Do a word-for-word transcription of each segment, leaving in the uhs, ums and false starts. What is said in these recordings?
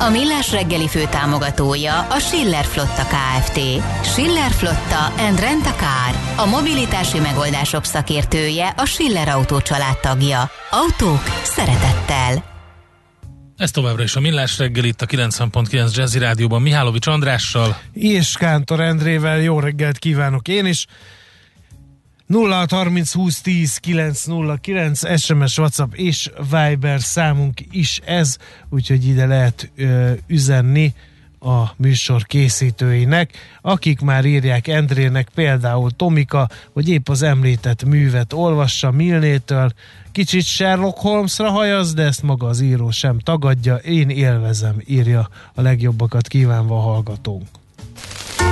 A Millás reggeli főtámogatója a Schiller Flotta Kft. Schiller Flotta and Rent a Car. A mobilitási megoldások szakértője a Schiller Autó család tagja. Autók szeretettel. Ez továbbra is a Millás reggel, itt a kilencven egész kilenc Jazzy Rádióban Mihálovics Andrással. És Kántor Endrével. Jó reggelt kívánok én is. nulla hat harminc húsz tíz kilenc nulla kilenc es em es, WhatsApp és Viber számunk is ez, úgyhogy ide lehet ö, üzenni a műsor készítőinek, akik már írják Endrének, például Tomika, hogy épp az említett művet olvassa Milnétől. Kicsit Sherlock Holmesra hajaz, de ezt maga az író sem tagadja. Én élvezem, írja a legjobbakat kívánva a hallgatónk.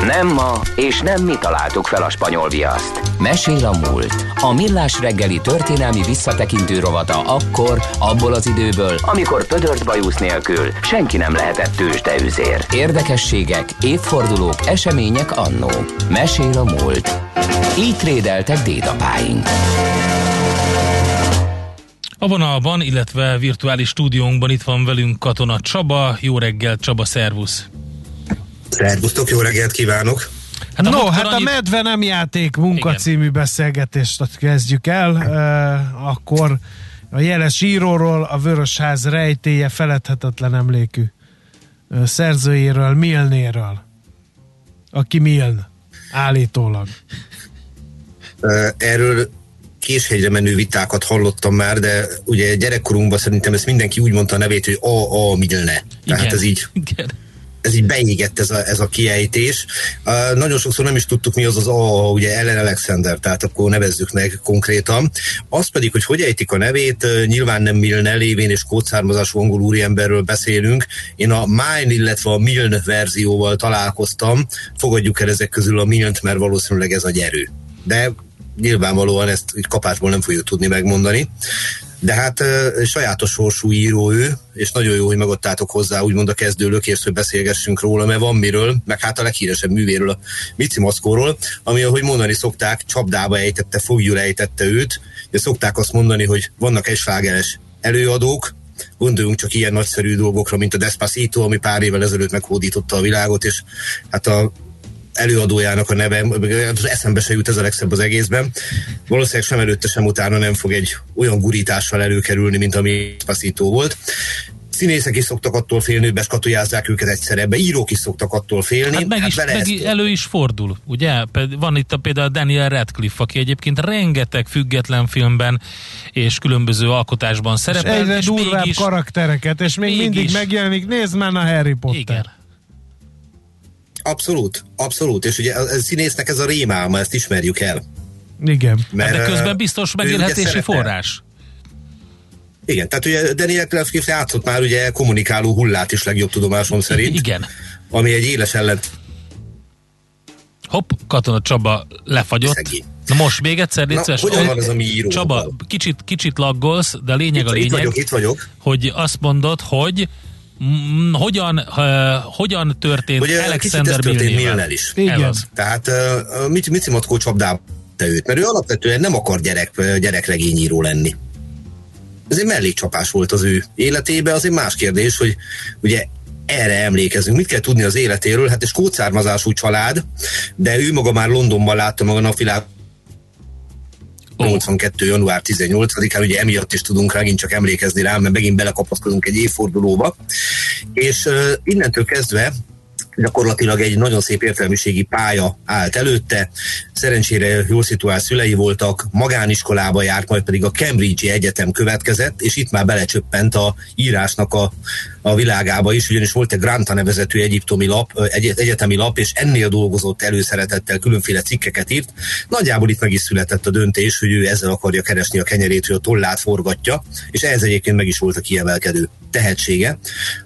Nem ma, és nem mi találtuk fel a spanyol viaszt. Mesél a múlt. A Millás reggeli történelmi visszatekintő rovata akkor, abból az időből, amikor pödört bajusz nélkül senki nem lehetett tőzsdeüzér. Érdekességek, évfordulók, események annó. Mesél a múlt. Így trédeltek dédapáink. A vonalban, illetve virtuális stúdiónkban itt van velünk Katona Csaba. Jó reggel, Csaba, szervusz! Szervusztok, jó reggelt kívánok! Hát no, hát annyit... a Medve nem játék munka Igen. című beszélgetést kezdjük el, e, akkor a jeles íróról, a Vörösház rejtélye feledhetetlen emlékű szerzőjéről, Milnéről, aki Milne, állítólag. Erről késhegyre menő vitákat hallottam már, de ugye gyerekkorunkban szerintem ezt mindenki úgy mondta a nevét, hogy á á. Milne. Tehát ez így... Igen. Ez így beégett ez a, ez a kiejtés. Uh, nagyon sokszor nem is tudtuk, mi az az á á, ugye Ellen Alexander, tehát akkor nevezzük meg konkrétan. Az pedig, hogy hogy ejtik a nevét, uh, nyilván nem Milne lévén és kódszármazású angol úriemberről beszélünk. Én a Mine, illetve a Milne verzióval találkoztam. Fogadjuk el ezek közül a Milne-t, mert valószínűleg ez a gyerő. De nyilvánvalóan ezt kapásból nem fogjuk tudni megmondani. De hát uh, sajátos sorsú író ő, és nagyon jó, hogy megadtátok hozzá úgymond a kezdőlökést, hogy beszélgessünk róla, mert van miről, meg hát a leghíresebb művéről, a Micimackóról, ami, ahogy mondani szokták, csapdába ejtette, fogjul ejtette őt, de szokták azt mondani, hogy vannak egy slágeres előadók, gondoljunk csak ilyen nagyszerű dolgokra, mint a Despacito, ami pár évvel ezelőtt meghódította a világot, és hát a előadójának a neve, eszembe se jut, ez a legszebb az egészben. Valószínűleg sem előtte, sem utána nem fog egy olyan gurítással előkerülni, mint ami Despacito volt. Színészek is szoktak attól félni, hogy beskatujázzák őket egyszer ebbe, írók is szoktak attól félni. Hát meg hát is, meg ezt... elő is fordul, ugye? Van itt a, például Daniel Radcliffe, aki egyébként rengeteg független filmben és különböző alkotásban szerepel. És egyre durvább mégis... karaktereket, és még mégis... mindig megjelenik. Nézd már a Harry Potter. Igen. Abszolút, abszolút, és ugye a színésznek ez a rémálma, ezt ismerjük el. Igen, mert de közben biztos megélhetési forrás. Igen, tehát ugye Daniel Radcliffe játszott már ugye kommunikáló hullát is, legjobb tudomásom szerint. Igen. Ami egy éles ellent... Hopp, Katona Csaba lefagyott. Szegény. Na most még egyszer, létszás. Hogyan van ez a mi író? Csaba, kicsit, kicsit laggolsz, de lényeg itt, a lényeg, itt vagyok, itt vagyok. Hogy azt mondod, hogy Mm, hogyan, uh, hogyan történt ugye, Alexander Milnével is. Igen. Tehát uh, Mici, Mici Mackó csapdába te őt, mert ő alapvetően nem akar gyerek, gyerekregényíró lenni. Ez egy mellékcsapás volt az ő életébe, az egy más kérdés, hogy ugye erre emlékezünk. Mit kell tudni az életéről? Hát egy skót származású család, de ő maga már Londonban látta maga napvilág oh. nyolcvankettő január tizennyolcadikán, ugye emiatt is tudunk rá, csak emlékezni rá, mert megint belekapaszkodunk egy évfordulóba. És uh, innentől kezdve gyakorlatilag egy nagyon szép értelmiségi pálya állt előtte. Szerencsére jól szituált szülei voltak, magániskolába járt, majd pedig a Cambridge-i Egyetem következett, és itt már belecsöppent a írásnak a, a világába is, ugyanis volt egy Granta nevezetű egyiptomi lap, egy, egyetemi lap, és ennél dolgozott előszeretettel, különféle cikkeket írt. Nagyjából itt meg is született a döntés, hogy ő ezzel akarja keresni a kenyerét, hogy a tollát forgatja, és ehhez egyébként meg is volt a kiemelkedő tehetsége,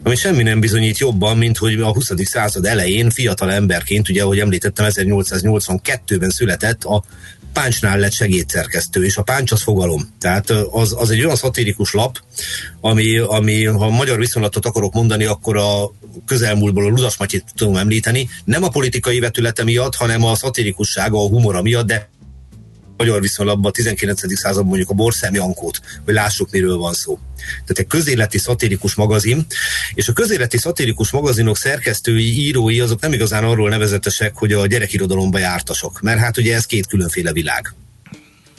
ami semmi nem bizonyít jobban, mint hogy a huszadik század elején fiatal emberként, ugye ahogy említettem, ezernyolcszáznyolcvankettőben született, a Punchnál lett segédszerkesztő, és a Punch az fogalom. Tehát az, az egy olyan szatirikus lap, ami, ami, ha magyar viszonylatot akarok mondani, akkor a közelmúltból a Ludas Matyit tudom említeni, nem a politikai vetülete miatt, hanem a szatirikussága, a humora miatt, de magyar viszonylatban a tizenkilencedik században mondjuk a Borszémy Jankót, hogy lássuk, miről van szó. Tehát egy közéleti szatirikus magazin, és a közéleti szatirikus magazinok szerkesztői, írói azok nem igazán arról nevezetesek, hogy a gyerekirodalomba jártasok, mert hát ugye ez két különféle világ.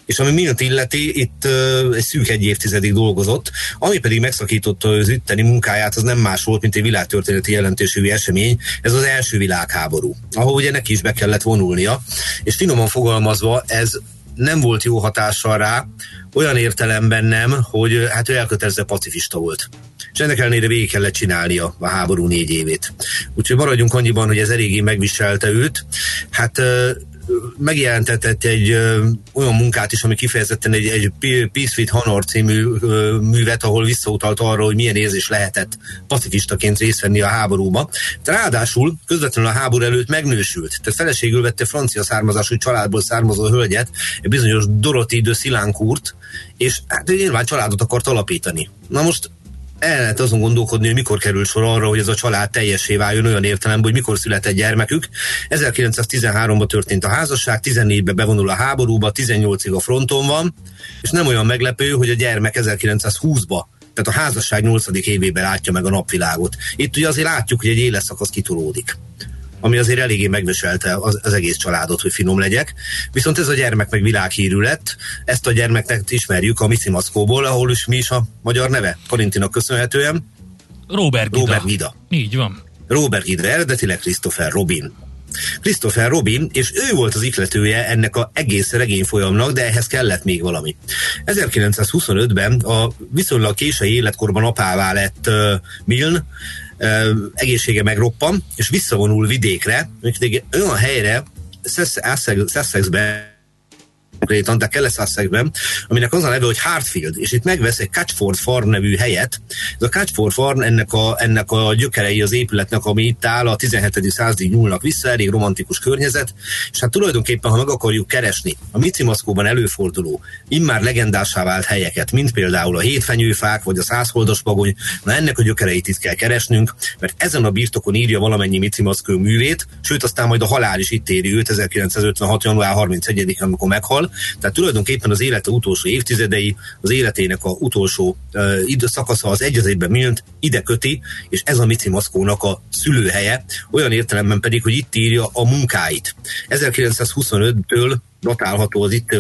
És ami Milnét illeti, itt uh, egy szűk egy évtizedig dolgozott, ami pedig megszakította az itteni munkáját, az nem más volt, mint egy világtörténeti jelentőségű esemény, ez az első világháború, ahol ugye neki is be kellett vonulnia, és finoman fogalmazva ez nem volt jó hatással rá, olyan értelemben nem, hogy hát ő elkötelező pacifista volt. És ennek ellenére végig kellett csinálnia a háború négy évét. Úgyhogy maradjunk annyiban, hogy ez eléggé megviselte őt. Hát megjelentetett egy ö, olyan munkát is, ami kifejezetten egy, egy Peace with Honor című ö, művet, ahol visszautalt arra, hogy milyen érzés lehetett pacifistaként részt venni a háborúba. Ráadásul közvetlenül a háború előtt megnősült. Tehát feleségül vette francia származású családból származó hölgyet, egy bizonyos Dorothy de Silancourt, és hát nyilván családot akart alapítani. Na most el lehet azon gondolkodni, hogy mikor kerül sor arra, hogy ez a család teljessé váljon olyan értelemben, hogy mikor született gyermekük. ezerkilencszáztizenháromban történt a házasság, tizennégyben bevonul a háborúba, tizennyolcig a fronton van, és nem olyan meglepő, hogy a gyermek ezerkilencszázhúszba, tehát a házasság nyolcadik évében látja meg a napvilágot. Itt ugye azért látjuk, hogy egy éles szakasz kitolódik, ami azért eléggé megviselte az, az egész családot, hogy finom legyek. Viszont ez a gyermek meg világhírű lett, ezt a gyermeknek ismerjük a Micimackóból, ahol is mi is a magyar neve, Karinthynak köszönhetően. Róbert Gida. Róbert Gida. Így van. Róbert Gida, eredetileg Christopher Robin. Christopher Robin, és ő volt az ihletője ennek az egész regényfolyamnak, de ehhez kellett még valami. ezerkilencszázhuszonötben a viszonylag késői életkorban apává lett uh, Milne, Uh, egészsége megroppan, és visszavonul vidékre, még olyan helyre, Sussexben, konkrétan, de kell Sussexben, aminek az a neve, hogy Hartfield, és itt megvesz egy Cotchford Farm nevű helyet. Ez a Cotchford Farm, ennek a, ennek a gyökerei az épületnek, ami itt áll, a tizenhetedik századig nyúlnak vissza, elég romantikus környezet, és hát tulajdonképpen, ha meg akarjuk keresni a Micimackóban előforduló, immár legendássá vált helyeket, mint például a hétfenyőfák, vagy a százholdas pagony, na ennek a gyökereit itt kell keresnünk, mert ezen a birtokon írja valamennyi Micimackó művét, sőt aztán majd a halál is itt éri őt, ezerkilencszázötvenhat. január harmincegyedikén, amikor meghal. Tehát tulajdonképpen az élete utolsó évtizedei, az életének a utolsó uh, időszakasza az egy az egyben Milnét ide köti, és ez a Micimackónak a szülőhelye, olyan értelemben pedig, hogy itt írja a munkáit. ezerkilencszázhuszonöttől datálható az itt,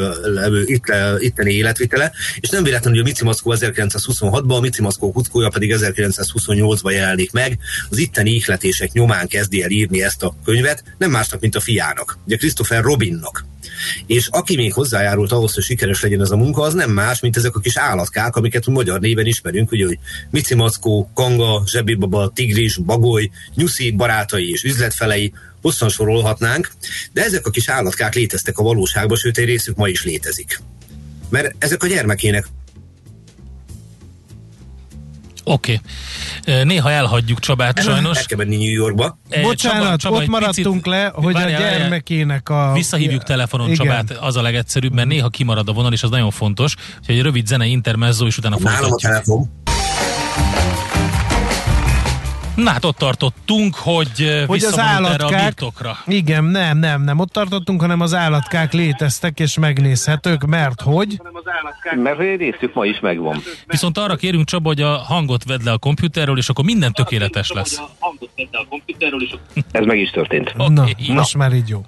itt, itteni életvitele, és nem véletlenül, hogy a Micimackó ezerkilencszázhuszonhatban, a Micimackó kuckója pedig ezerkilencszázhuszonnyolcban jelenik meg, az itteni ihletések nyomán kezdi el írni ezt a könyvet, nem másnak, mint a fiának, ugye Christopher Robinnak. És aki még hozzájárult ahhoz, hogy sikeres legyen ez a munka, az nem más, mint ezek a kis állatkák, amiket magyar néven ismerünk, ugye, hogy Micimackó, kanga, zsebibaba, tigris, bagoly, nyuszi, barátai és üzletfelei, hosszan sorolhatnánk, de ezek a kis állatkák léteztek a valóságban, sőt egy részük ma is létezik. Mert ezek a gyermekének... Oké. Okay. Néha elhagyjuk Csabát, el, sajnos. El kell menni New Yorkba. E, Bocsánat, Csaba, Csaba, ott maradtunk le, hogy várjál, a gyermekének a... Visszahívjuk telefonon, igen. Csabát, az a legegyszerűbb, mert néha kimarad a vonal, és az nagyon fontos. Úgyhogy egy rövid zene, intermezzo, és utána folytatjuk. Na hát ott tartottunk, hogy, hogy az állatkák, erre a birtokra. Igen, nem, nem, nem ott tartottunk, hanem az állatkák léteztek és megnézhetők, mert hogy? Mert részük ma is megvan. Viszont arra kérünk, Csaba, hogy a hangot vedd le a kompjúterről, és akkor minden tökéletes lesz. Ez meg is történt. Okay. Na, most már így jó.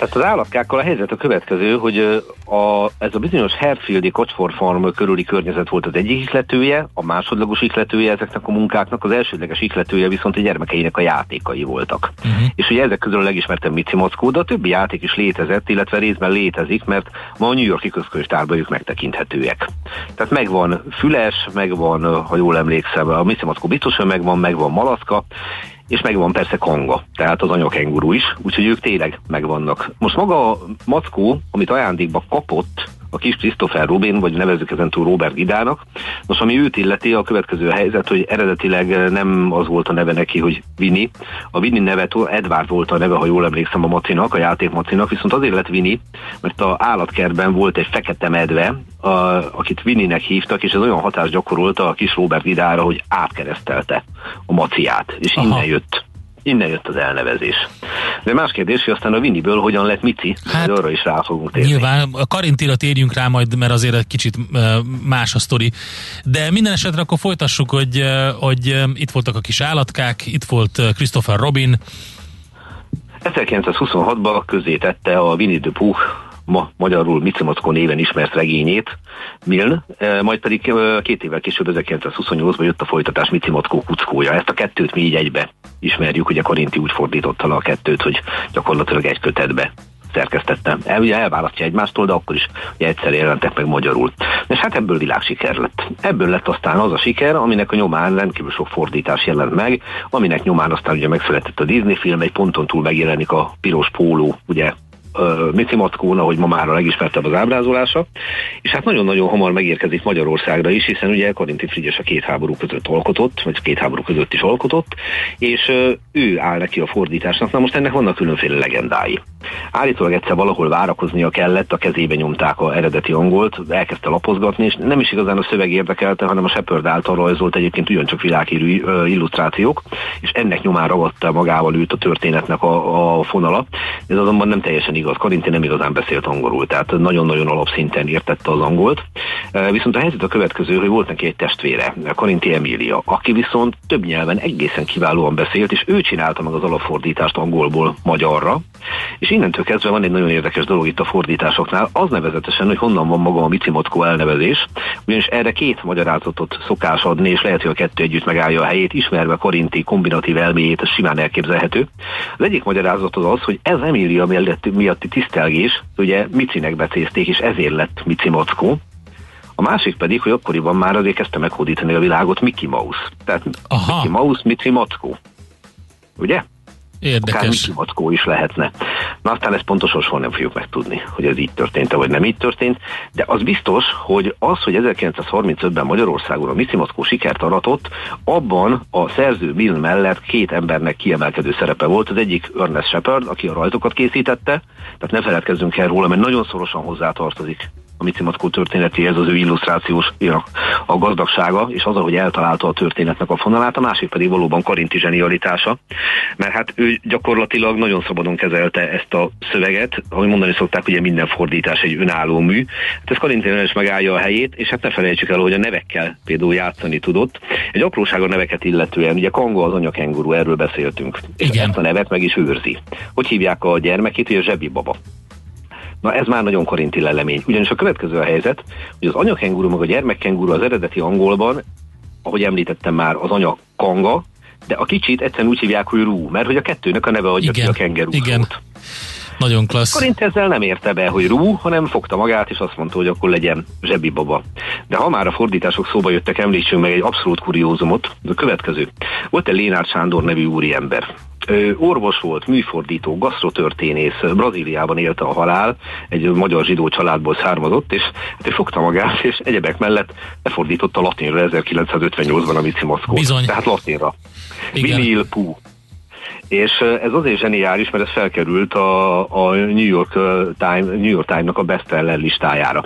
Tehát az állatkákkal a helyzet a következő, hogy a, ez a bizonyos Hartfieldi Cotchford Farm körüli környezet volt az egyik ihletője, a másodlagos ihletője ezeknek a munkáknak, az elsődleges ihletője viszont a gyermekeinek a játékai voltak. Uh-huh. És ugye ezek közül a legismertebb Micimackó, de a többi játék is létezett, illetve részben létezik, mert ma a New York-i közkönyvtárban ők megtekinthetőek. Tehát megvan Füles, megvan, ha jól emlékszem, a Micimackó biztosan megvan, megvan Malacka, és megvan persze Kanga, tehát az anyakenguru is, úgyhogy ők tényleg megvannak. Most maga a mackó, amit ajándékba kapott a kis Christopher Robin, vagy nevezzük ezentúl Róbert Gidának, most ami őt illeti a következő helyzet, hogy eredetileg nem az volt a neve neki, hogy Winnie. A Winnie nevet Edward volt a neve, ha jól emlékszem, a macinak, a játék macinak, viszont azért lett Winnie, mert az állatkertben volt egy fekete medve, a, akit Winnie-nek hívtak, és ez olyan hatást gyakorolta a kis Róbert Gidára, hogy átkeresztelte a maciát, és Aha. innen jött. Innen jött az elnevezés. De más kérdés, hogy aztán a Winnie-ből hogyan lett Mici, hát, arra is rá fogunk térni. Nyilván, a Karinthira térjünk rá majd, mert azért egy kicsit más a sztori. De minden esetre akkor folytassuk, hogy, hogy itt voltak a kis állatkák, itt volt Christopher Robin. ezerkilencszázhuszonhatban közé tette a Winnie the Pooh, ma magyarul Micimackó néven ismert regényét, Milne, majd pedig két évvel később, ezerkilencszázhuszonnyolcban jött a folytatás, Micimackó kuckója. Ezt a kettőt mi így egybe ismerjük, ugye Karinthy úgy fordította le a kettőt, hogy gyakorlatilag egy kötetbe szerkesztettem. El, ugye elválasztja egymástól, de akkor is ugye egyszer jelentek meg magyarul. És hát ebből világsiker lett. Ebből lett aztán az a siker, aminek a nyomán rendkívül sok fordítás jelent meg, aminek nyomán aztán ugye megszületett a Disney film, egy ponton túl megjelenik a piros póló, ugye Micimackón, ahogy ma már a legismertebb az ábrázolása, és hát nagyon-nagyon hamar megérkezik Magyarországra is, hiszen ugye Karinthy Frigyes a két háború között alkotott, vagy két háború között is alkotott, és ő áll neki a fordításnak. Na most ennek vannak különféle legendái. Állítólag egyszer valahol várakoznia kellett, a kezébe nyomták az eredeti angolt, elkezdte lapozgatni, és nem is igazán a szöveg érdekelte, hanem a Shepard által rajzolt egyébként ugyancsak világhírű illusztrációk, és ennek nyomán ragadta magával őt a történetnek a, a fonala. Ez azonban nem teljesen igaz. Karinthy nem igazán beszélt angolul, tehát nagyon-nagyon alapszinten értette az angolt. Viszont a helyzet a következő, hogy volt neki egy testvére, Karinthy Emília, aki viszont több nyelven egészen kiválóan beszélt, és ő csinálta meg az alapfordítást angolból magyarra, és innentől kezdve van egy nagyon érdekes dolog itt a fordításoknál, az nevezetesen, hogy honnan van maga a Micimackó elnevezés, ugyanis erre két magyarázatot szokás adni, és lehet, hogy a kettő együtt megállja a helyét, ismerve Karinthy kombinatív elméjét, ez simán elképzelhető. Az egyik magyarázat az az, hogy ez Emília miatti tisztelgés, ugye Micinek becézték, és ezért lett Micimackó. A másik pedig, hogy akkoriban már azért kezdte meghódítani a világot Mickey Mouse. Tehát Aha. Mickey Mouse, Micimackó. Ugye? Érdekes. Akár Micimackó is lehetne. Na aztán ezt pontosan soha nem fogjuk megtudni, hogy ez így történt, vagy nem így történt, de az biztos, hogy az, hogy ezerkilencszázharmincötben Magyarországon a Micimackó sikert aratott, abban a szerző Milne mellett két embernek kiemelkedő szerepe volt, az egyik Ernest Shepard, aki a rajzokat készítette, tehát ne feledkezzünk el róla, mert nagyon szorosan hozzátartozik a Micimackó történetéhez, az ő illusztrációs a gazdagsága, és az, ahogy eltalálta a történetnek a fonalát, a másik pedig valóban Karinthy zsenialitása, mert hát ő gyakorlatilag nagyon szabadon kezelte ezt a szöveget, ahogy mondani szokták, ugye minden fordítás egy önálló mű, hát ez Karinthynél is megállja a helyét, és hát ne felejtsük el, hogy a nevekkel például játszani tudott. Egy apróság a neveket illetően, ugye Kanga az anyakenguru, erről beszéltünk, és Igen. ezt a nevet meg is őrzi. Hogy hívják a gyermekét, hogy a zsebibaba. Na ez már nagyon Karinthy lelemény. Ugyanis a következő a helyzet, hogy az anyakenguru meg a gyermekkenguru az eredeti angolban, ahogy említettem már, az anya Kanga, de a kicsit egyszerűen úgy hívják, hogy Rú, mert hogy a kettőnek a neve adja ki a kengerú szót. Nagyon klassz. Karinthy ezzel nem érte be, hogy Rú, hanem fogta magát, és azt mondta, hogy akkor legyen zsebibaba. De ha már a fordítások szóba jöttek, említsünk meg egy abszolút kuriózumot. A következő. Volt egy Lénárd Sándor nevű úriember. Ő orvos volt, műfordító, gasztrotörténész, Brazíliában élte a halál, egy magyar zsidó családból származott, és hát ő fogta magát, és egyebek mellett lefordította latinra ezerkilencszázötvennyolcban a Micimackót. Bizony. Tehát latinra. Winnie the Pooh. És ez azért zseniális, mert ez felkerült a, a New York Time, New York Time-nak a bestseller listájára.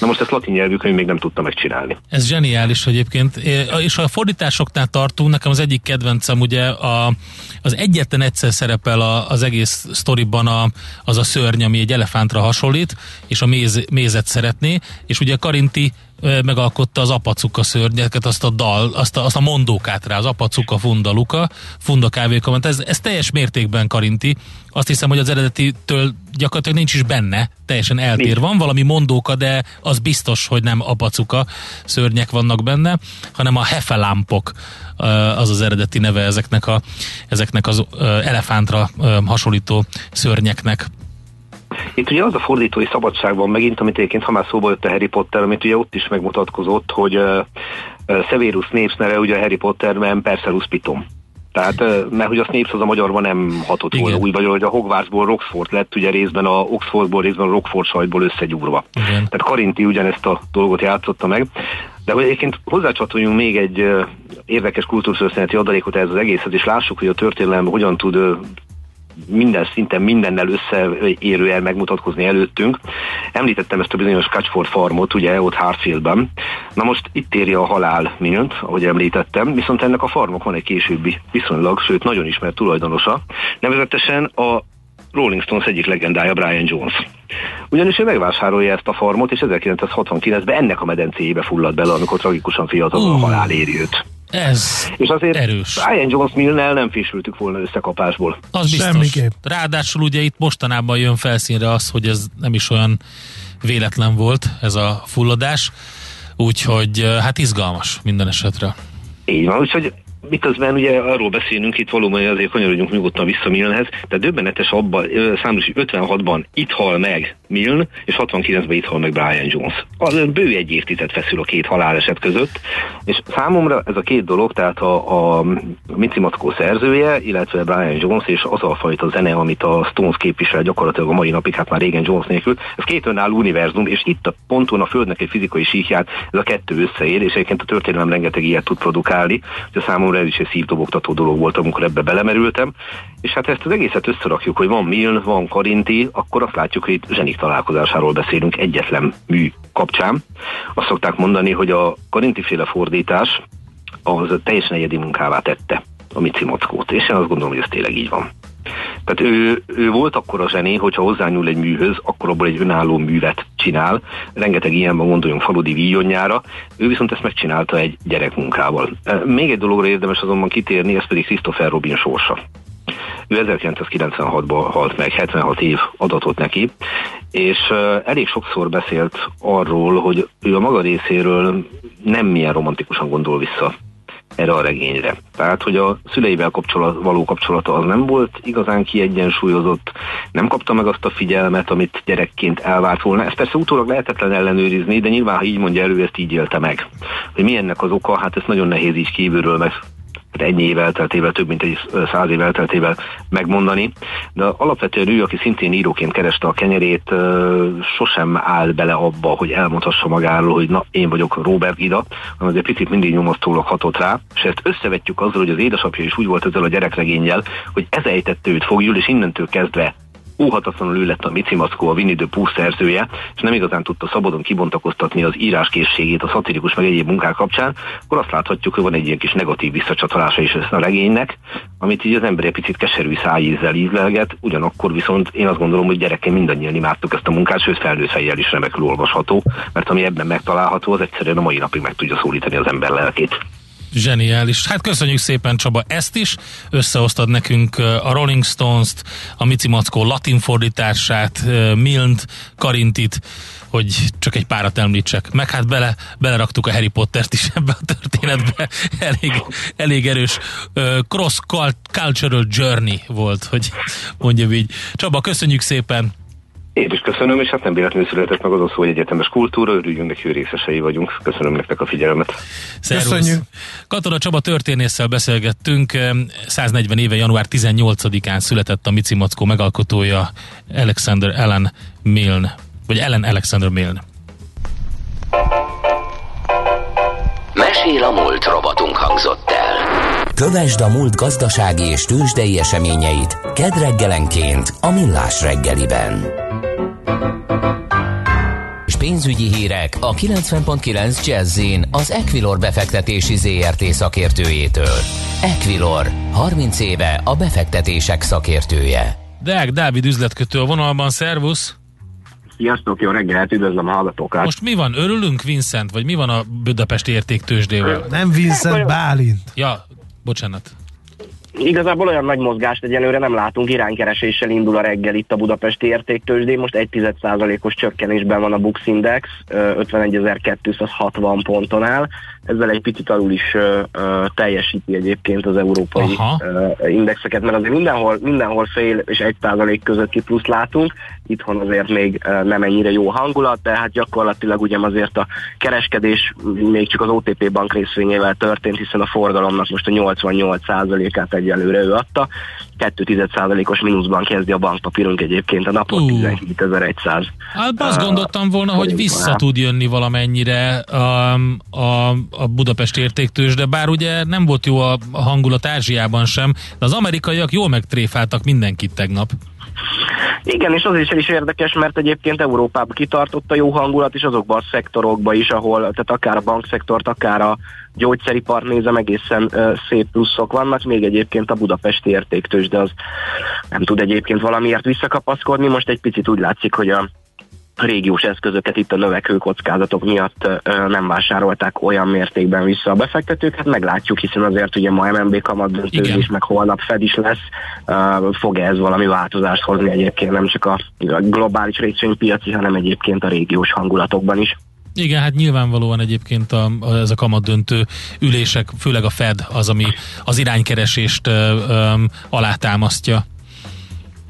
Na most ezt latin nyelvű könyv még nem tudta megcsinálni. Ez zseniális egyébként, és a fordításoknál tartunk, nekem az egyik kedvencem ugye a, az egyetlen egyszer szerepel a, az egész sztoriban a, az a szörny, ami egy elefántra hasonlít, és a méz, mézet szeretné, és ugye Karinthy megalkotta az apacuka szörnyeket, azt a dal, azt a, azt a mondókát rá, az apacuka fundaluka, fundakávéka, ez, ez teljes mértékben Karinthy. Azt hiszem, hogy az eredetitől gyakorlatilag nincs is benne, teljesen eltér. Van valami mondóka, de az biztos, hogy nem apacuka szörnyek vannak benne, hanem a hefelámpok, az az eredeti neve ezeknek, a, ezeknek az elefántra hasonlító szörnyeknek. Itt ugye az a fordítói szabadság van megint, amit egyébként, ha már szóba jött a Harry Potter, amit ugye ott is megmutatkozott, hogy uh, uh, Severus Snape neve ugye a Harry Potterben Perseus Piton. Tehát, uh, mert hogy a Snape az a magyarban nem hatott volna úgy, vagy hogy a Hogwartsból Roxford lett, ugye részben a Oxfordból, részben a Rockford sajtból összegyúrva. Igen. Tehát Karinthy ugyanezt a dolgot játszotta meg. De egyébként hozzácsatoljunk még egy uh, érdekes kultúrtörténeti adalékot ehhez az egészhez, és lássuk, hogy a történelem hogyan tud uh, minden szinten mindennel összeérően megmutatkozni előttünk. Említettem ezt a bizonyos Cotchford Farmot, ugye ott Hartfieldben. Na most itt éri a halál Milne-t, ahogy említettem, viszont ennek a farmnak van egy későbbi viszonylag, sőt nagyon ismert tulajdonosa, nevezetesen a Rolling Stones egyik legendája, Brian Jones. Ugyanis ő megvásárolja ezt a farmot, és ezerkilencszázhatvankilencben ennek a medencéjébe fullad bele, amikor tragikusan fiatalon a halál éri őt. Ez és azért erős. Brian Jones Milne-nel nem fésültük volna összekapásból. Az biztos. Semmiképp. Ráadásul ugye itt mostanában jön felszínre az, hogy ez nem is olyan véletlen volt, ez a fulladás. Úgyhogy hát izgalmas minden esetre. Így van, úgyhogy miközben ugye arról beszélünk, itt valóban azért kanyarodjunk nyugodtan vissza Milnehez, de döbbenetes abban számos, hogy ötvenhatban itt hal meg Milne, és hatvankilencben itt hal meg Brian Jones. Az bő egy évtized feszül a két haláleset között, és számomra ez a két dolog, tehát a, a Micimackó szerzője, illetve Brian Jones, és az a fajta zene, amit a Stones képvisel gyakorlatilag a mai napig, hát már régen Jones nélkül, ez két önálló univerzum, és itt a ponton a Földnek egy fizikai síkját, ez a kettő összeér, és egyébként a történelem rengeteg ilyet tud produkálni, hogy a számomra ez is egy szívdobogtató dolog volt, amikor ebbe belemerültem, és hát ezt az egészet összerakjuk, hogy van Milne, van Karinthy, akkor azt látjuk, hogy itt zsenik találkozásáról beszélünk egyetlen mű kapcsán. Azt szokták mondani, hogy a Karinthy-féle fordítás az teljesen egyedi munkává tette a Micimackót, és én azt gondolom, hogy ez tényleg így van. Tehát ő, ő volt akkora zseni, hogyha hozzányúl egy műhöz, akkor abból egy önálló művet csinál. Rengeteg ilyenben gondoljunk Faludi Víjonnyára, ő viszont ezt megcsinálta egy gyerekmunkával. Még egy dologra érdemes azonban kitérni, ez pedig Christopher Robin sorsa. Ő ezerkilencszázkilencvenhatban halt meg, hetvenhat év adatot neki, és elég sokszor beszélt arról, hogy ő a maga részéről nem milyen romantikusan gondol vissza erre a regényre. Tehát, hogy a szüleivel kapcsolat, való kapcsolata az nem volt igazán kiegyensúlyozott, nem kapta meg azt a figyelmet, amit gyerekként elvárt volna. Ezt persze utólag lehetetlen ellenőrizni, de nyilván, ha így mondja elő, ezt így élte meg. Hogy mi ennek az oka, hát ez nagyon nehéz így kívülről meg ennyi év elteltével, több mint egy száz év elteltével megmondani, de alapvetően ő, aki szintén íróként kereste a kenyerét, sosem áll bele abba, hogy elmondhassa magáról, hogy na, én vagyok Róbert Gida, hanem egy picit mindig nyomasztólag hatott rá, és ezt összevetjük azzal, hogy az édesapja is úgy volt ezzel a gyerekregénnyel, hogy ez ejtette őt fogjul, és innentől kezdve óhatatlanul ő lett a Micimackó, a Winnie the Pooh szerzője, és nem igazán tudta szabadon kibontakoztatni az íráskészségét a szatirikus meg egyéb munkák kapcsán, akkor azt láthatjuk, hogy van egy ilyen kis negatív visszacsatolása is a regénynek, amit így az ember egy picit keserű szájízzel ízlelget, ugyanakkor viszont én azt gondolom, hogy gyerekként mindannyian imádtuk ezt a munkát, sőt felnőtt fejjel is remekül olvasható, mert ami ebben megtalálható, az egyszerűen a mai napig meg tudja szólítani az ember lelkét. Zseniális. Hát köszönjük szépen, Csaba, ezt is. Összehoztad nekünk a Rolling Stones-t, a Micimackó latin fordítását, Milne-t, Karintit, hogy csak egy párat említsek. Meg hát bele, beleraktuk a Harry Pottert is ebbe a történetbe. Elég, elég erős cross-cultural journey volt, hogy mondjam így. Csaba, köszönjük szépen. Én is köszönöm, és hát nem véletlenül született meg az a szó, hogy egyetemes kultúra, örüljünk neki, hogy részesei vagyunk. Köszönöm nektek a figyelmet. Szervusz. Köszönjük. Katona Csaba történésszel beszélgettünk. száznegyven éve január tizennyolcadikán született a Micimackó megalkotója, Alexander Ellen Milne, vagy Ellen Alexander Milne. Mesél a múlt robotunk hangzott el. Kövesd a múlt gazdasági és tőzsdei eseményeit kedd reggelenként a Millás reggeliben. És pénzügyi hírek a kilencven egész kilenc Jazzin az Equilor befektetési zé er té szakértőjétől. Equilor, harminc éve a befektetések szakértője. Deák Dávid üzletkötő a vonalban, szervusz! Sziasztok, jó reggelt, üdvözlöm a hallgatókat. Most mi van? Örülünk, Vincent? Vagy mi van a budapesti értéktőzsdével? Nem Vincent, Bálint. Ja, bocsánat. Igazából olyan nagy mozgást egyelőre nem látunk, iránykereséssel indul a reggel itt a budapesti értéktőzsdén, most egy tized százalékos csökkenésben van a Bux Index, ötvenegyezer-kétszázhatvan ponton áll, ezzel egy picit alul is teljesíti egyébként az európai Aha. indexeket, mert azért mindenhol, mindenhol fél és egy százalék közötti plusz látunk, itthon azért még nem ennyire jó hangulat, de hát gyakorlatilag ugye azért a kereskedés még csak az o té pé bank részvényével történt, hiszen a forgalomnak most a nyolcvannyolc százalékát egyelőre ő adta, két tized százalékos mínuszban kezdi a bankpapírunk egyébként a napot, uh. tizenhétezer-száz. Hát azt uh, gondoltam volna, hogy vissza tud jönni valamennyire a, a, a Budapest értéktős, de bár ugye nem volt jó a hangulat Ázsiában sem, de az amerikaiak jól megtréfáltak mindenkit tegnap. Igen, és az is, is érdekes, mert egyébként Európában kitartott a jó hangulat, és azokban a szektorokban is, ahol, tehát akár a bankszektort, akár a gyógyszeripart nézem, egészen uh, szép pluszok vannak, még egyébként a budapesti értéktős, de az nem tud egyébként valamiért visszakapaszkodni, most egy picit úgy látszik, hogy a régiós eszközöket itt a növekvő kockázatok miatt ö, nem vásárolták olyan mértékben vissza a befektetők, hát meglátjuk, hiszen azért ugye ma em en bé kamat döntő is, meg holnap Fed is lesz, ö, fog ez valami változást hozni egyébként nem csak a, a globális részvénypiaci, hanem egyébként a régiós hangulatokban is. Igen, hát nyilvánvalóan egyébként a, a, ez a kamatdöntő ülések, főleg a Fed az, ami az iránykeresést ö, ö, alátámasztja.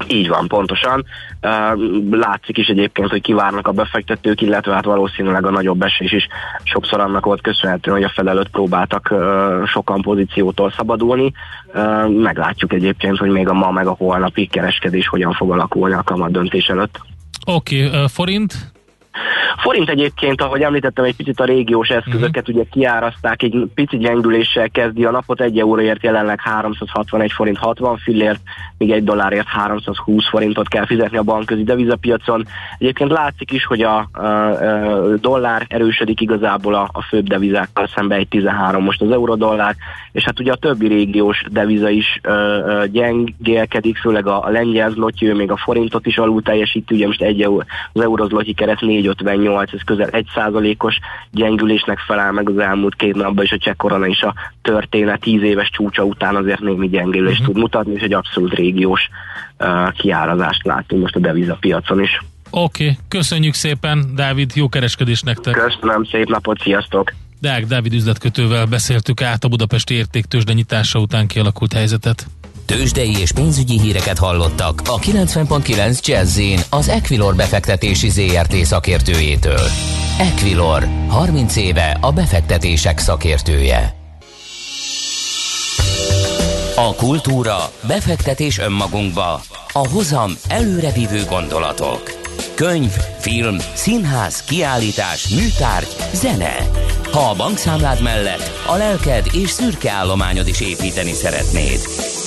Így van, pontosan. Látszik is egyébként, hogy kivárnak a befektetők, illetve hát valószínűleg a nagyobb esés is sokszor annak volt köszönhető, hogy a Fed előtt próbáltak sokan pozíciótól szabadulni. Meglátjuk egyébként, hogy még a ma meg a holnapi kereskedés hogyan fog alakulni a kamat döntés előtt. Oké, okay, uh, forint? Forint egyébként, ahogy említettem, egy picit a régiós eszközöket uh-huh. ugye kiáraszták, egy pici gyengüléssel kezdi a napot, egy euróért jelenleg háromszázhatvanegy forint hatvan fillért, míg egy dollárért háromszázhúsz forintot kell fizetni a bankközi devizapiacon. Egyébként látszik is, hogy a, a, a dollár erősödik igazából a, a főbb devizákkal szemben, egy tizenhárom most az eurodollár, és hát ugye a többi régiós deviza is a, a gyengélkedik, főleg a, a lengyel zloty, még a forintot is alul teljesíti, ugye most egy, az eurozlotyi keret négy ötvennyolc, ez közel egy százalékos gyengülésnek felel meg az elmúlt két napban, és a cseh korona is a történet tíz éves csúcsa után azért némi gyengülést uh-huh. tud mutatni, és egy abszolút régiós uh, kiárazást látunk most a devizapiacon is. Oké, okay. Köszönjük szépen, Dávid, jó kereskedés nektek! Köszönöm, szép napot, sziasztok! Deák Dávid üzletkötővel beszéltük át a budapesti értéktőzsde nyitása után kialakult helyzetet. Tőzsdei és pénzügyi híreket hallottak a kilencven egész kilenc Jazzyn az Equilor befektetési zé er té szakértőjétől. Equilor, harminc éve a befektetések szakértője. A kultúra, befektetés önmagunkba, a hozam előrevívő gondolatok. Könyv, film, színház, kiállítás, műtárgy, zene. Ha a bankszámlád mellett a lelked és szürke állományod is építeni szeretnéd.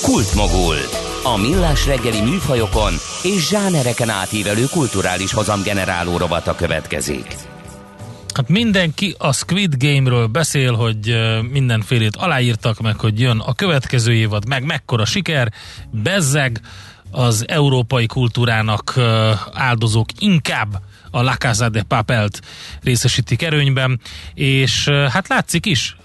Kultmogul. A Millás reggeli műfajokon és zsánereken átívelő kulturális hozamgeneráló rovata következik. Hát mindenki a Squid Game-ről beszél, hogy mindenfélét aláírtak meg, hogy jön a következő évad, meg mekkora siker, bezzeg az európai kultúrának áldozók inkább a La Casa de Papelt részesítik erőnyben, és hát látszik is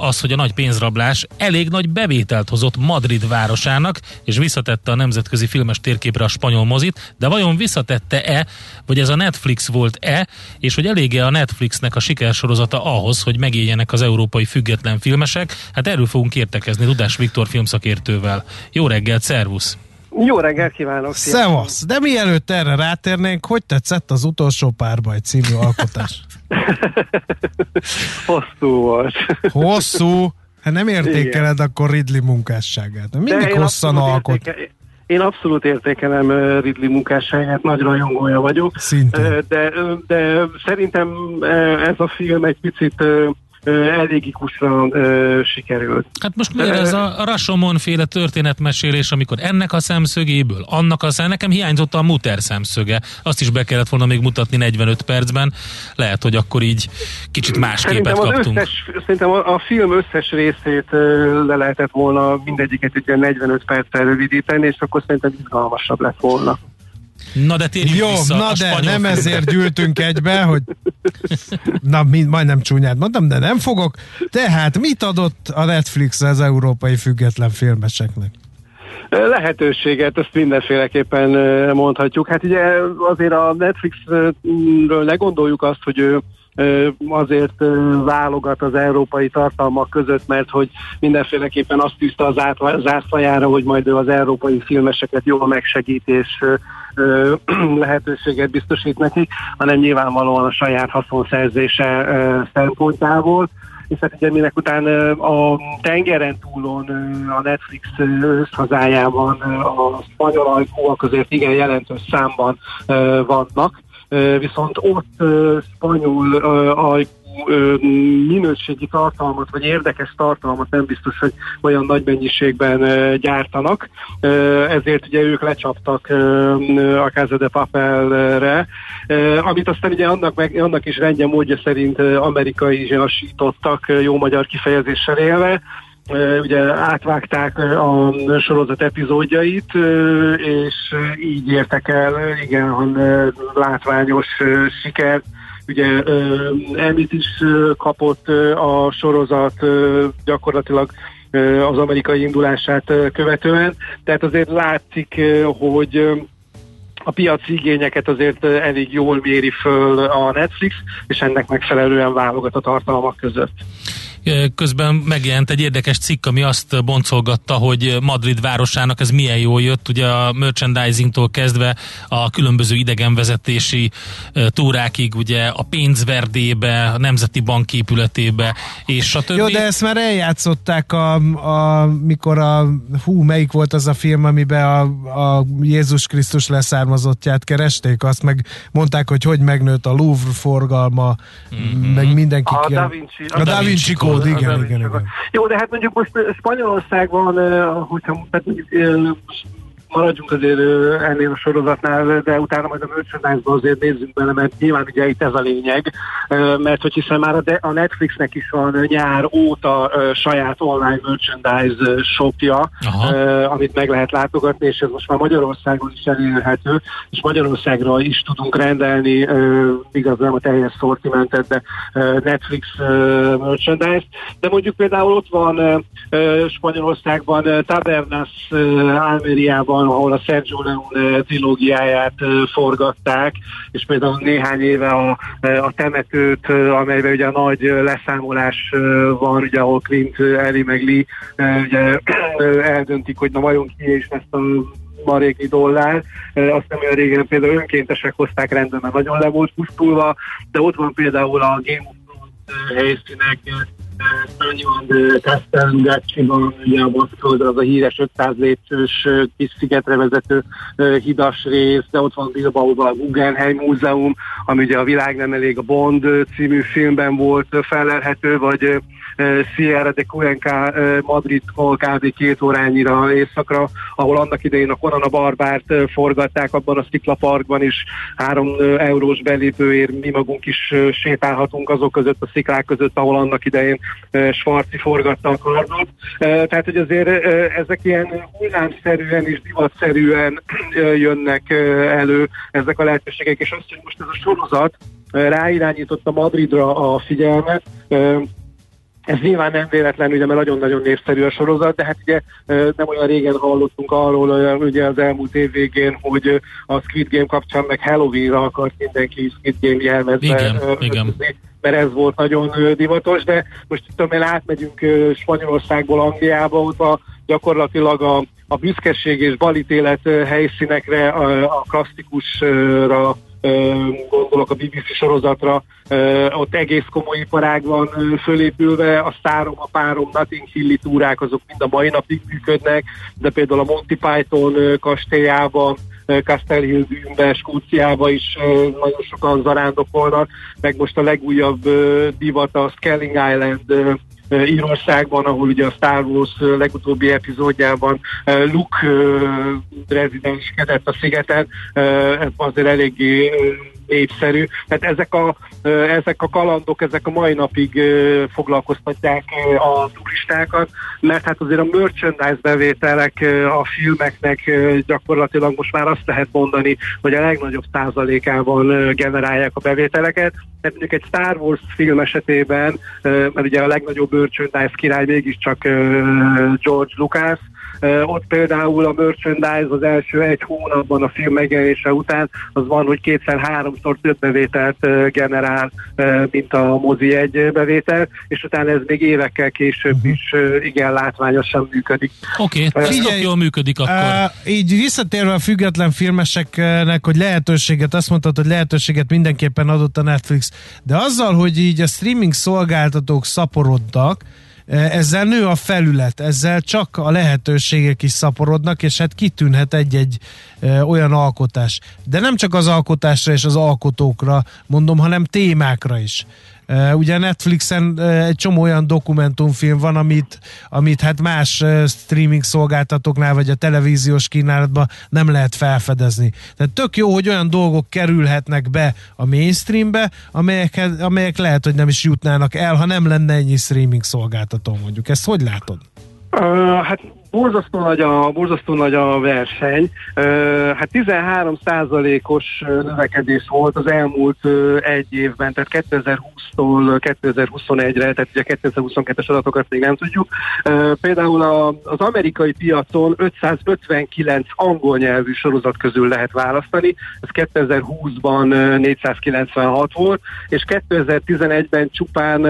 az, hogy a nagy pénzrablás elég nagy bevételt hozott Madrid városának, és visszatette a nemzetközi filmes térképre a spanyol mozit, de vajon visszatette-e, vagy ez a Netflix volt-e, és hogy elég-e a Netflixnek a sikersorozata ahhoz, hogy megéljenek az európai független filmesek? Hát erről fogunk értekezni Dudás Viktor filmszakértővel. Jó reggelt, szervusz! Jó reggelt kívánok! Szevasz! De mielőtt erre rátérnénk, hogy tetszett az utolsó párbaj című alkotás? Hosszú volt. Hosszú? Hát nem értékeled Igen. akkor Ridley munkásságát. Mindig hosszan alkot. Értéke... Én abszolút értékelem Ridley munkásságát, nagy rajongója vagyok. Szintén. De, de szerintem ez a film egy picit... elégikusra ö, sikerült. Hát most miért ez a Rashomon-féle történetmesélés, amikor ennek a szemszögéből, annak a szem, nekem hiányzott a Mutter szemszöge. Azt is be kellett volna még mutatni negyvenöt percben. Lehet, hogy akkor így kicsit más képet kaptunk. Összes, szerintem a, a film összes részét ö, le lehetett volna mindegyiket negyvenöt perccel rövidíteni, és akkor szerintem izgalmasabb lett volna. Na de térjünk Jó, vissza na a de spanyol nem film. Ezért gyűltünk egybe, hogy na, mind, majdnem csúnyát mondtam, de nem fogok. Tehát mit adott a Netflix az európai független filmeseknek? Lehetőséget, ezt mindenféleképpen mondhatjuk. Hát ugye azért a Netflixről ne gondoljuk azt, hogy ő azért válogat az európai tartalmak között, mert hogy mindenféleképpen azt tűzte az zászlajára, hogy majd az európai filmeseket jól megsegítés lehetőséget biztosít neki, hanem nyilvánvalóan a saját haszonszerzése szempontjából. És hát ugye minek után a tengeren túlon a Netflix hazájában a spanyol ajkúak azért igen jelentős számban vannak, viszont ott spanyol ajkú minőségi tartalmat, vagy érdekes tartalmat nem biztos, hogy olyan nagy mennyiségben gyártanak. Ezért ugye ők lecsaptak a Casa de Papelre, amit aztán ugye annak, meg, annak is rendje módja szerint amerikai zsinasítottak, jó magyar kifejezéssel élve. Ugye átvágták a sorozat epizódjait, és így értek el igen látványos sikert. Ugye Emmy-t is kapott a sorozat gyakorlatilag az amerikai indulását követően, tehát azért látszik, hogy a piaci igényeket azért elég jól méri föl a Netflix, és ennek megfelelően válogat a tartalmak között. Közben megjelent egy érdekes cikk, ami azt boncolgatta, hogy Madrid városának ez milyen jól jött, ugye a merchandisingtól kezdve a különböző idegenvezetési túrákig, ugye a pénzverdébe, a Nemzeti Bank épületébe, és stb. Jó, de ezt már eljátszották, a, a, mikor a, hú, melyik volt az a film, amiben a, a Jézus Krisztus leszármazottját keresték, azt meg mondták, hogy hogy megnőtt a Louvre forgalma, mm-hmm. meg mindenki a Da Vinci, a Da Vinci Kód. Kód, igen, igen, igen, igen. Jó, de hát mondjuk most Spanyolországban, hogyha maradjunk azért ennél a sorozatnál, de utána majd a merchandise-ba azért nézzünk bele, mert nyilván ugye itt ez a lényeg, mert hogy hiszen már a Netflixnek is van nyár óta saját online merchandise shopja, aha. amit meg lehet látogatni, és ez most már Magyarországon is elérhető, és Magyarországra is tudunk rendelni, igaz, nem a teljes szortimentet, de Netflix merchandise, de mondjuk például ott van Spanyolországban Tabernas Almeriában, ahol a Sergio Leone trilógiáját forgatták, és például néhány éve a, a temetőt, amelyben ugye a nagy leszámolás van, ugye ahol Clint, Ellie meg Lee ugye eldöntik, hogy na vajon ki és ezt a maréknyi dollár, azt nem olyan régen például önkéntesek hozták rendben, mert nagyon le volt pusztulva, de ott van például a Game of Thrones helyszínek Szányond Castelgacciban, ugye a Baszkóldra, az a híres ötszáz lépcsős kis szigetre vezető hidas rész, de ott van Bilbaóban a Guggenheim Múzeum, ami ugye a Világ nem elég a Bond című filmben volt felelhető, vagy Sierra de Cuenca Madridtól kb. Két órányira északra, ahol annak idején a Conan a Barbárt forgatták, abban a sziklaparkban is három eurós belépőért mi magunk is sétálhatunk azok között, a sziklák között, ahol annak idején Schwarzi forgatta a kardot. Tehát, hogy azért ezek ilyen hullámszerűen és divatszerűen jönnek elő ezek a lehetőségek, és azt, hogy most ez a sorozat ráirányította Madridra a figyelmet. Ez nyilván nem véletlen, ugye, mert nagyon-nagyon népszerű a sorozat, de hát ugye nem olyan régen hallottunk arról, ugye az elmúlt év végén, hogy a Squid Game kapcsán meg Halloween-ra akart mindenki Squid Game jelmezbe ötözni, mert ez volt nagyon divatos, de most tudom én átmegyünk Spanyolországból Angliába, ott gyakorlatilag a, a büszkeség és balítélet helyszínekre, a, a klasszikusra gondolok, a bé bé cé sorozatra, ott egész komoly iparág van fölépülve, a Szárom, a Párom, Notting Hill-i túrák, azok mind a mai napig működnek, de például a Monty Python kastélyában, Castle Hill bűnben, Skóciában is nagyon sokan zarándokolnak, meg most a legújabb divat a Skelling Island Írországban, ahol ugye a Star Wars legutóbbi epizódjában Luke rezidenskedett a szigeten, ez azért eléggé népszerű. Tehát ezek a, ezek a kalandok, ezek a mai napig foglalkoztatják a turistákat, mert hát azért a merchandise bevételek a filmeknek gyakorlatilag most már azt lehet mondani, hogy a legnagyobb százalékában generálják a bevételeket. Tehát mondjuk egy Star Wars film esetében, mert ugye a legnagyobb merchandise király mégiscsak George Lucas, ott például a merchandise az első egy hónapban a film megjelenése után az van, hogy kétszer-háromszor több bevételt generál, mint a mozi egy bevétel, és utána ez még évekkel később is igen látványosan működik. Oké, okay, figyelj, jól működik akkor. Á, így visszatérve a független filmeseknek, hogy lehetőséget, azt mondtad, hogy lehetőséget mindenképpen adott a Netflix, de azzal, hogy így a streaming szolgáltatók szaporodtak, ezzel nő a felület, ezzel csak a lehetőségek is szaporodnak, és hát kitűnhet egy-egy olyan alkotás. De nem csak az alkotásra és az alkotókra mondom, hanem témákra is. Ugye Netflixen egy csomó olyan dokumentumfilm van, amit, amit hát más streaming szolgáltatóknál vagy a televíziós kínálatban nem lehet felfedezni. Tehát tök jó, hogy olyan dolgok kerülhetnek be a mainstreambe, amelyek, amelyek lehet, hogy nem is jutnának el, ha nem lenne ennyi streaming szolgáltató, mondjuk. Ezt hogy látod? Uh, hát borzasztó nagy a, borzasztó nagy a verseny. Uh, hát tizenhárom százalékos növekedés volt az elmúlt uh, egy évben, tehát kétezer-húsztól kétezer-huszonegyre, tehát ugye kétezer-huszonkettes adatokat még nem tudjuk. Uh, például a, az amerikai piacon ötszázötvenkilenc angol nyelvű sorozat közül lehet választani, ez kétezer-húszban négyszázkilencvenhat volt, és kétezer-tizenegyben csupán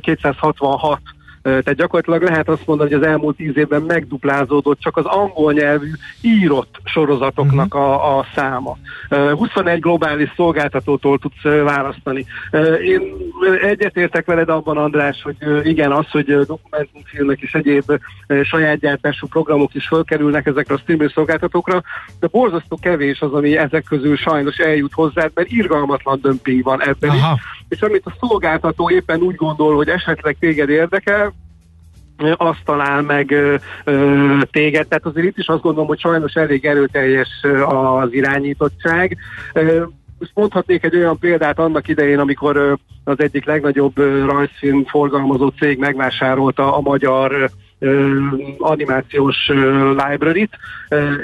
kétszázhatvanhat. Tehát gyakorlatilag lehet azt mondani, hogy az elmúlt tíz évben megduplázódott csak az angol nyelvű írott sorozatoknak a, a száma. huszonegy globális szolgáltatótól tudsz választani. Én egyetértek veled abban, András, hogy igen, az, hogy dokumentumfilmek és egyéb saját gyártású programok is fölkerülnek ezekre a streaming szolgáltatókra, de borzasztó kevés az, ami ezek közül sajnos eljut hozzá, mert irgalmatlan dömping van ebben is. És amit a szolgáltató éppen úgy gondol, hogy esetleg téged érdekel, azt talál meg ö, téged. Tehát azért itt is azt gondolom, hogy sajnos elég erőteljes az irányítottság. Ö, most mondhatnék egy olyan példát annak idején, amikor az egyik legnagyobb rajzfilm forgalmazó cég megvásárolta a magyar animációs library-t,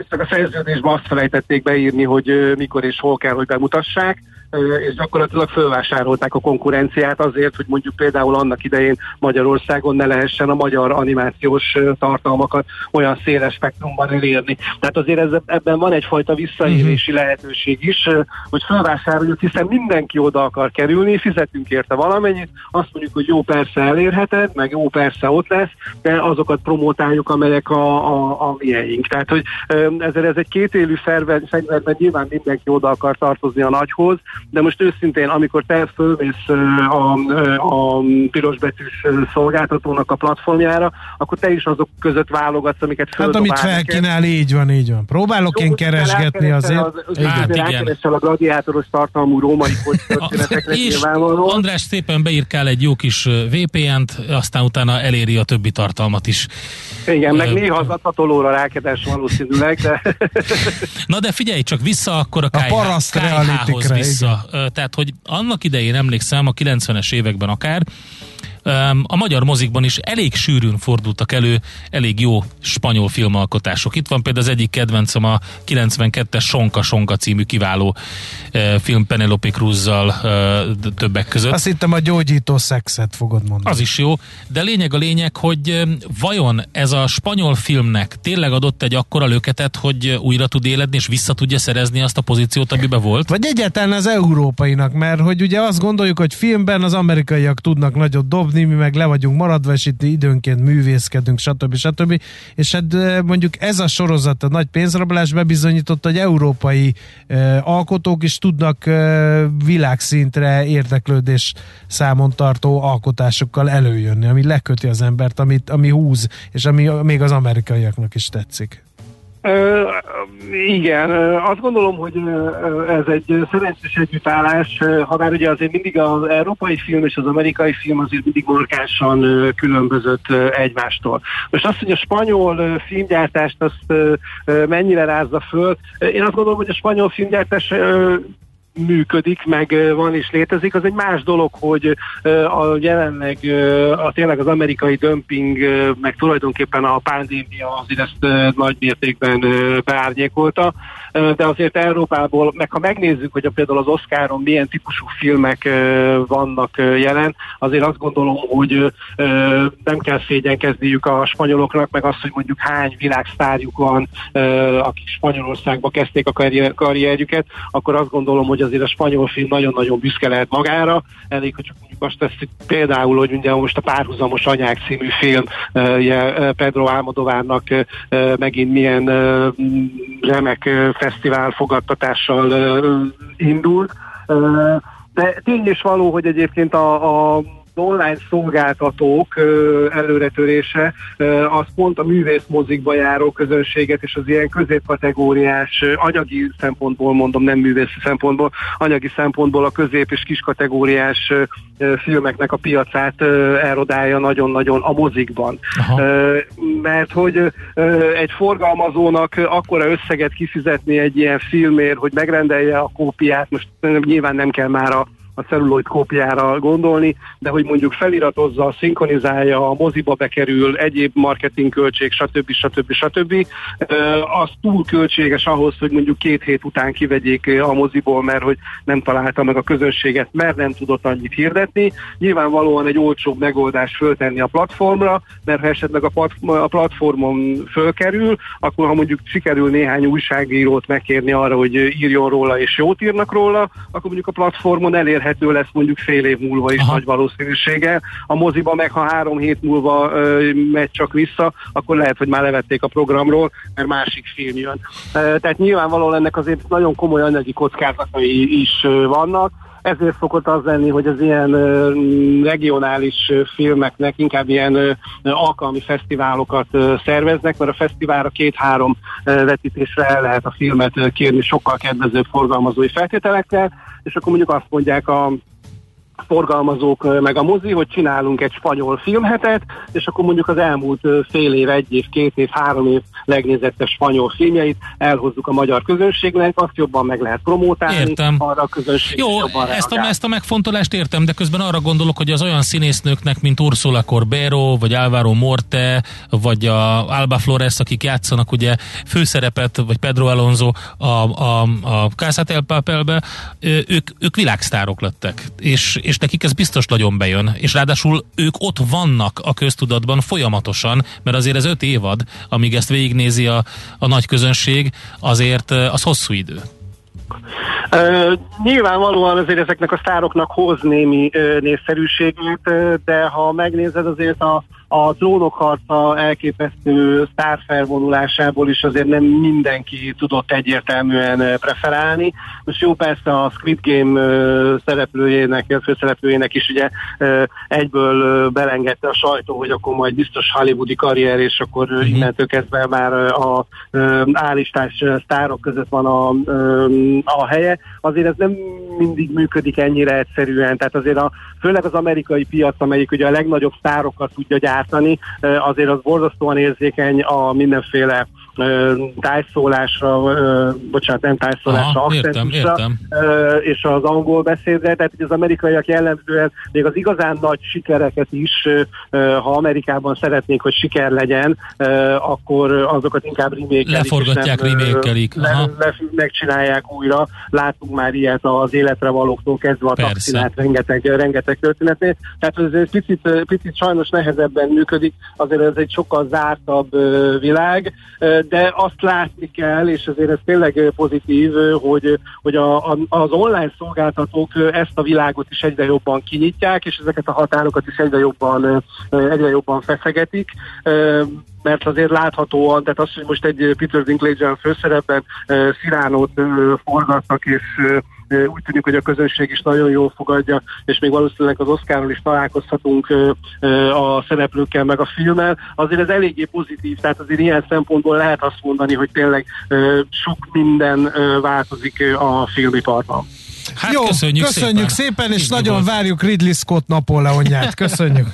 csak a szerződésben azt felejtették beírni, hogy mikor és hol kell, hogy bemutassák, és gyakorlatilag fölvásárolták a konkurenciát azért, hogy mondjuk például annak idején Magyarországon ne lehessen a magyar animációs tartalmakat olyan széles spektrumban elérni. Tehát azért ez, ebben van egyfajta visszaélési lehetőség is, hogy fölvásároljuk, hiszen mindenki oda akar kerülni, fizetünk érte valamennyit, azt mondjuk, hogy jó, persze elérheted, meg jó, persze ott lesz, de azokat promotáljuk, amelyek a, a, a mieink. Tehát, hogy ezért ez egy kétélű fegyver, mert nyilván mindenki oda akar tartozni a nagyhoz, de most őszintén, amikor te fölmész a, a pirosbetűs szolgáltatónak a platformjára, akkor te is azok között válogatsz, amiket földobálnak. Hát amit felkínál, így van, így van. Próbálok jó, én keresgetni azért. Az, az, hát igen. A gladiátoros tartalmú római kocsörtületekre nyilvánvalóan. András szépen beírkál egy jó kis vé pé en-t, aztán utána eléri a többi tartalmat is. Igen, meg néha az atatolóra rákedés valószínűleg, de... Na de figyelj csak vissza akkor a, a ká há-hoz vissza. Tehát, hogy annak idején emlékszem, a kilencvenes években akár, a magyar mozikban is elég sűrűn fordultak elő elég jó spanyol filmalkotások. Itt van például az egyik kedvencem a kilencvenkettes Sonka Sonka című kiváló film Penelope Cruzzal többek között. Azt hittem a gyógyító szexet fogod mondani. Az is jó, de lényeg a lényeg, hogy vajon ez a spanyol filmnek tényleg adott egy akkora löketet, hogy újra tud éledni és vissza tudja szerezni azt a pozíciót, amiben volt? Vagy egyáltalán az európainak, mert hogy ugye azt gondoljuk, hogy filmben az amerikaiak tudnak nagyot dobni, mi meg le vagyunk maradva, és itt időnként művészkedünk, stb. stb. És hát mondjuk ez a sorozat, a nagy pénzrablás bebizonyította, hogy európai eh, alkotók is tudnak eh, világszintre érdeklődés számon tartó alkotásokkal előjönni, ami leköti az embert, amit, ami húz, és ami még az amerikaiaknak is tetszik. Uh, igen, uh, azt gondolom, hogy uh, ez egy szerencsés együttállás, uh, ha már ugye azért mindig az európai film és az amerikai film azért mindig markánsan uh, különbözött uh, egymástól. Most azt, hogy a spanyol uh, filmgyártást azt uh, uh, mennyire rázza föl, uh, én azt gondolom, hogy a spanyol filmgyártás uh, működik, meg van és létezik. Az egy más dolog, hogy a jelenleg a tényleg az amerikai dömping, meg tulajdonképpen a pandémia azért ezt nagy mértékben beárnyékolta, de azért Európából, meg ha megnézzük, hogy például az Oscaron milyen típusú filmek vannak jelen, azért azt gondolom, hogy nem kell szégyenkezniük a spanyoloknak, meg azt, hogy mondjuk hány világsztárjuk van, akik Spanyolországba kezdték a karrierjüket, akkor azt gondolom, hogy azért a spanyol film nagyon-nagyon büszke lehet magára, elég, hogy csak mondjuk azt tesszük például, hogy ugye most a Párhuzamos Anyák című film Pedro Almodovárnak megint milyen remek fesztivál fogadtatással indult. De tény és való, hogy egyébként a, a online szolgáltatók előretörése az pont a művészmozikba járó közönséget és az ilyen középkategóriás, anyagi szempontból mondom, nem művészi szempontból, anyagi szempontból a közép- és kiskategóriás filmeknek a piacát elrodálja nagyon-nagyon a mozikban. Aha. Mert hogy egy forgalmazónak akkora összeget kifizetni egy ilyen filmért, hogy megrendelje a kópiát, most nyilván nem kell már a a celluloid kópiára gondolni, de hogy mondjuk feliratozza, szinkronizálja, a moziba bekerül, egyéb marketing költség, stb. stb. stb. Az túl költséges ahhoz, hogy mondjuk két hét után kivegyék a moziból, mert hogy nem találta meg a közönséget, mert nem tudott annyit hirdetni. Nyilvánvalóan egy olcsóbb megoldást föltenni a platformra, mert ha esetleg a platformon fölkerül, akkor ha mondjuk sikerül néhány újságírót megkérni arra, hogy írjon róla és jót írnak róla, akkor mondjuk a platformon elérhető lesz mondjuk fél év múlva is. Aha. Nagy valószínűséggel. A moziba meg ha három hét múlva ö, megy csak vissza, akkor lehet, hogy már levették a programról, mert másik film jön. E, tehát nyilvánvalóan ennek azért nagyon komoly anyagi kockázatai is ö, vannak. Ezért szokott az lenni, hogy az ilyen ö, regionális ö, filmeknek inkább ilyen ö, alkalmi fesztiválokat ö, szerveznek, mert a fesztiválra két-három ö, vetítésre el lehet a filmet ö, kérni sokkal kedvezőbb forgalmazói feltételekkel, és akkor mondjuk azt mondják a forgalmazók meg a mozi, hogy csinálunk egy spanyol filmhetet, és akkor mondjuk az elmúlt fél év, egy év, két év, három év legnézettebb spanyol filmjeit elhozzuk a magyar közönségnek, azt jobban meg lehet promótálni. Értem. Arra a közönség. Jó, ezt a, ezt a megfontolást értem, de közben arra gondolok, hogy az olyan színésznőknek, mint Ursula Corbero, vagy Álvaro Morte, vagy a Alba Flores, akik játszanak ugye főszerepet, vagy Pedro Alonso a, a, a Casa de Papelbe, ők, ők világsztárok lettek, és és nekik ez biztos nagyon bejön, és ráadásul ők ott vannak a köztudatban folyamatosan, mert azért ez öt évad, amíg ezt végignézi a, a nagy közönség, azért az hosszú idő. Uh, nyilvánvalóan azért ezeknek a sztároknak hoz némi uh, népszerűségét, uh, de ha megnézed azért a a Trónok harca elképesztő sztárfelvonulásából is azért nem mindenki tudott egyértelműen preferálni. Most jó, persze a Squid Game szereplőjének, a főszereplőjének is ugye egyből belengedte a sajtó, hogy akkor majd biztos hollywoodi karrier, és akkor mm-hmm. innentől kezdve már a állistás sztárok között van a, a helye. Azért ez nem mindig működik ennyire egyszerűen. Tehát azért a, főleg az amerikai piac, amelyik ugye a legnagyobb sztárokat tudja gyártani, azért az borzasztóan érzékeny a mindenféle tájszólásra, bocsánat, nem tájszólásra, akcentusra, és az angol beszédre, tehát az amerikaiak jellemzően még az igazán nagy sikereket is, ha Amerikában szeretnék, hogy siker legyen, akkor azokat inkább remékelik. Leforgatják, remékelik. Le, le, megcsinálják újra. Látunk már ilyet az Életre valóktól kezdve a Taxinát, rengeteg, rengeteg történetnél. Tehát ez picit, picit sajnos nehezebben működik, azért ez egy sokkal zártabb világ, de azt látni kell, és azért ez tényleg pozitív, hogy, hogy a, a, az online szolgáltatók ezt a világot is egyre jobban kinyitják, és ezeket a határokat is egyre jobban, egyre jobban feszegetik, mert azért láthatóan, tehát az, hogy most egy Peter Dinklage főszerepben Cyrano-t forgatnak, és úgy tűnik, hogy a közönség is nagyon jól fogadja, és még valószínűleg az Oscarról is találkozhatunk a szereplőkkel meg a filmmel. Azért ez eléggé pozitív, tehát azért ilyen szempontból lehet azt mondani, hogy tényleg sok minden változik a filmiparban. Hát jó, köszönjük, köszönjük szépen, szépen és így nagyon volt. Várjuk Ridley Scott Napóleonját. Köszönjük.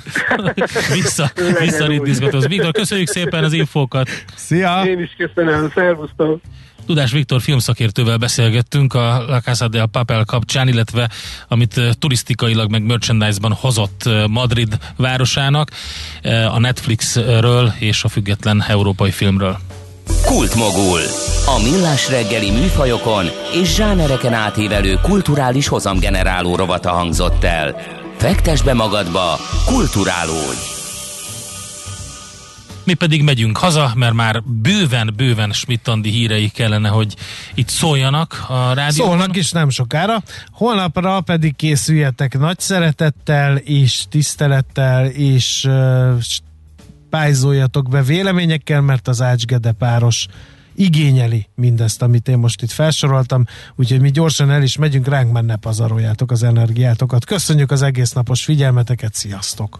vissza, vissza Ridley Scotthoz. Viktor, köszönjük szépen az infókat. Szia! Én is köszönöm, szervusztok! Dudás Viktor filmszakértővel beszélgettünk a La Casa del Papel kapcsán, illetve amit turisztikailag meg merchandise-ban hozott Madrid városának, a Netflixről és a független európai filmről. Kultmogul. A Millás reggeli műfajokon és zsánereken átívelő kulturális hozamgeneráló rovata hangzott el. Fektess be magadba, kulturálódj! Mi pedig megyünk haza, mert már bőven, bőven Schmidt-Andi hírei kellene, hogy itt szóljanak a rádióban. Szólnak is nem sokára. Holnapra pedig készüljetek nagy szeretettel és tisztelettel, és uh, pályzoljatok be véleményekkel, mert az Ács Gede páros igényeli mindezt, amit én most itt felsoroltam, úgyhogy mi gyorsan el is megyünk, ránk már ne pazaroljátok az energiátokat. Köszönjük az egész napos figyelmeteket, sziasztok!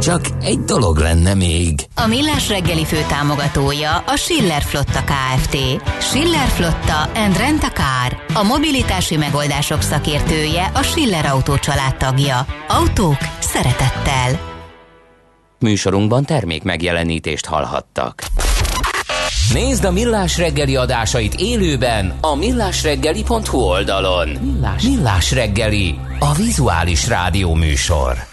Csak egy dolog lenne még. A Millás reggeli főtámogatója a Schiller Flotta Kft. Schiller Flotta and Rent a Car. A mobilitási megoldások szakértője, a Schiller Autó család tagja. Autók szeretettel. Műsorunkban termék megjelenítést hallhattak. Nézd a Millás reggeli adásait élőben a millásreggeli pont hu oldalon. Millás, Millás reggeli, a vizuális rádióműsor.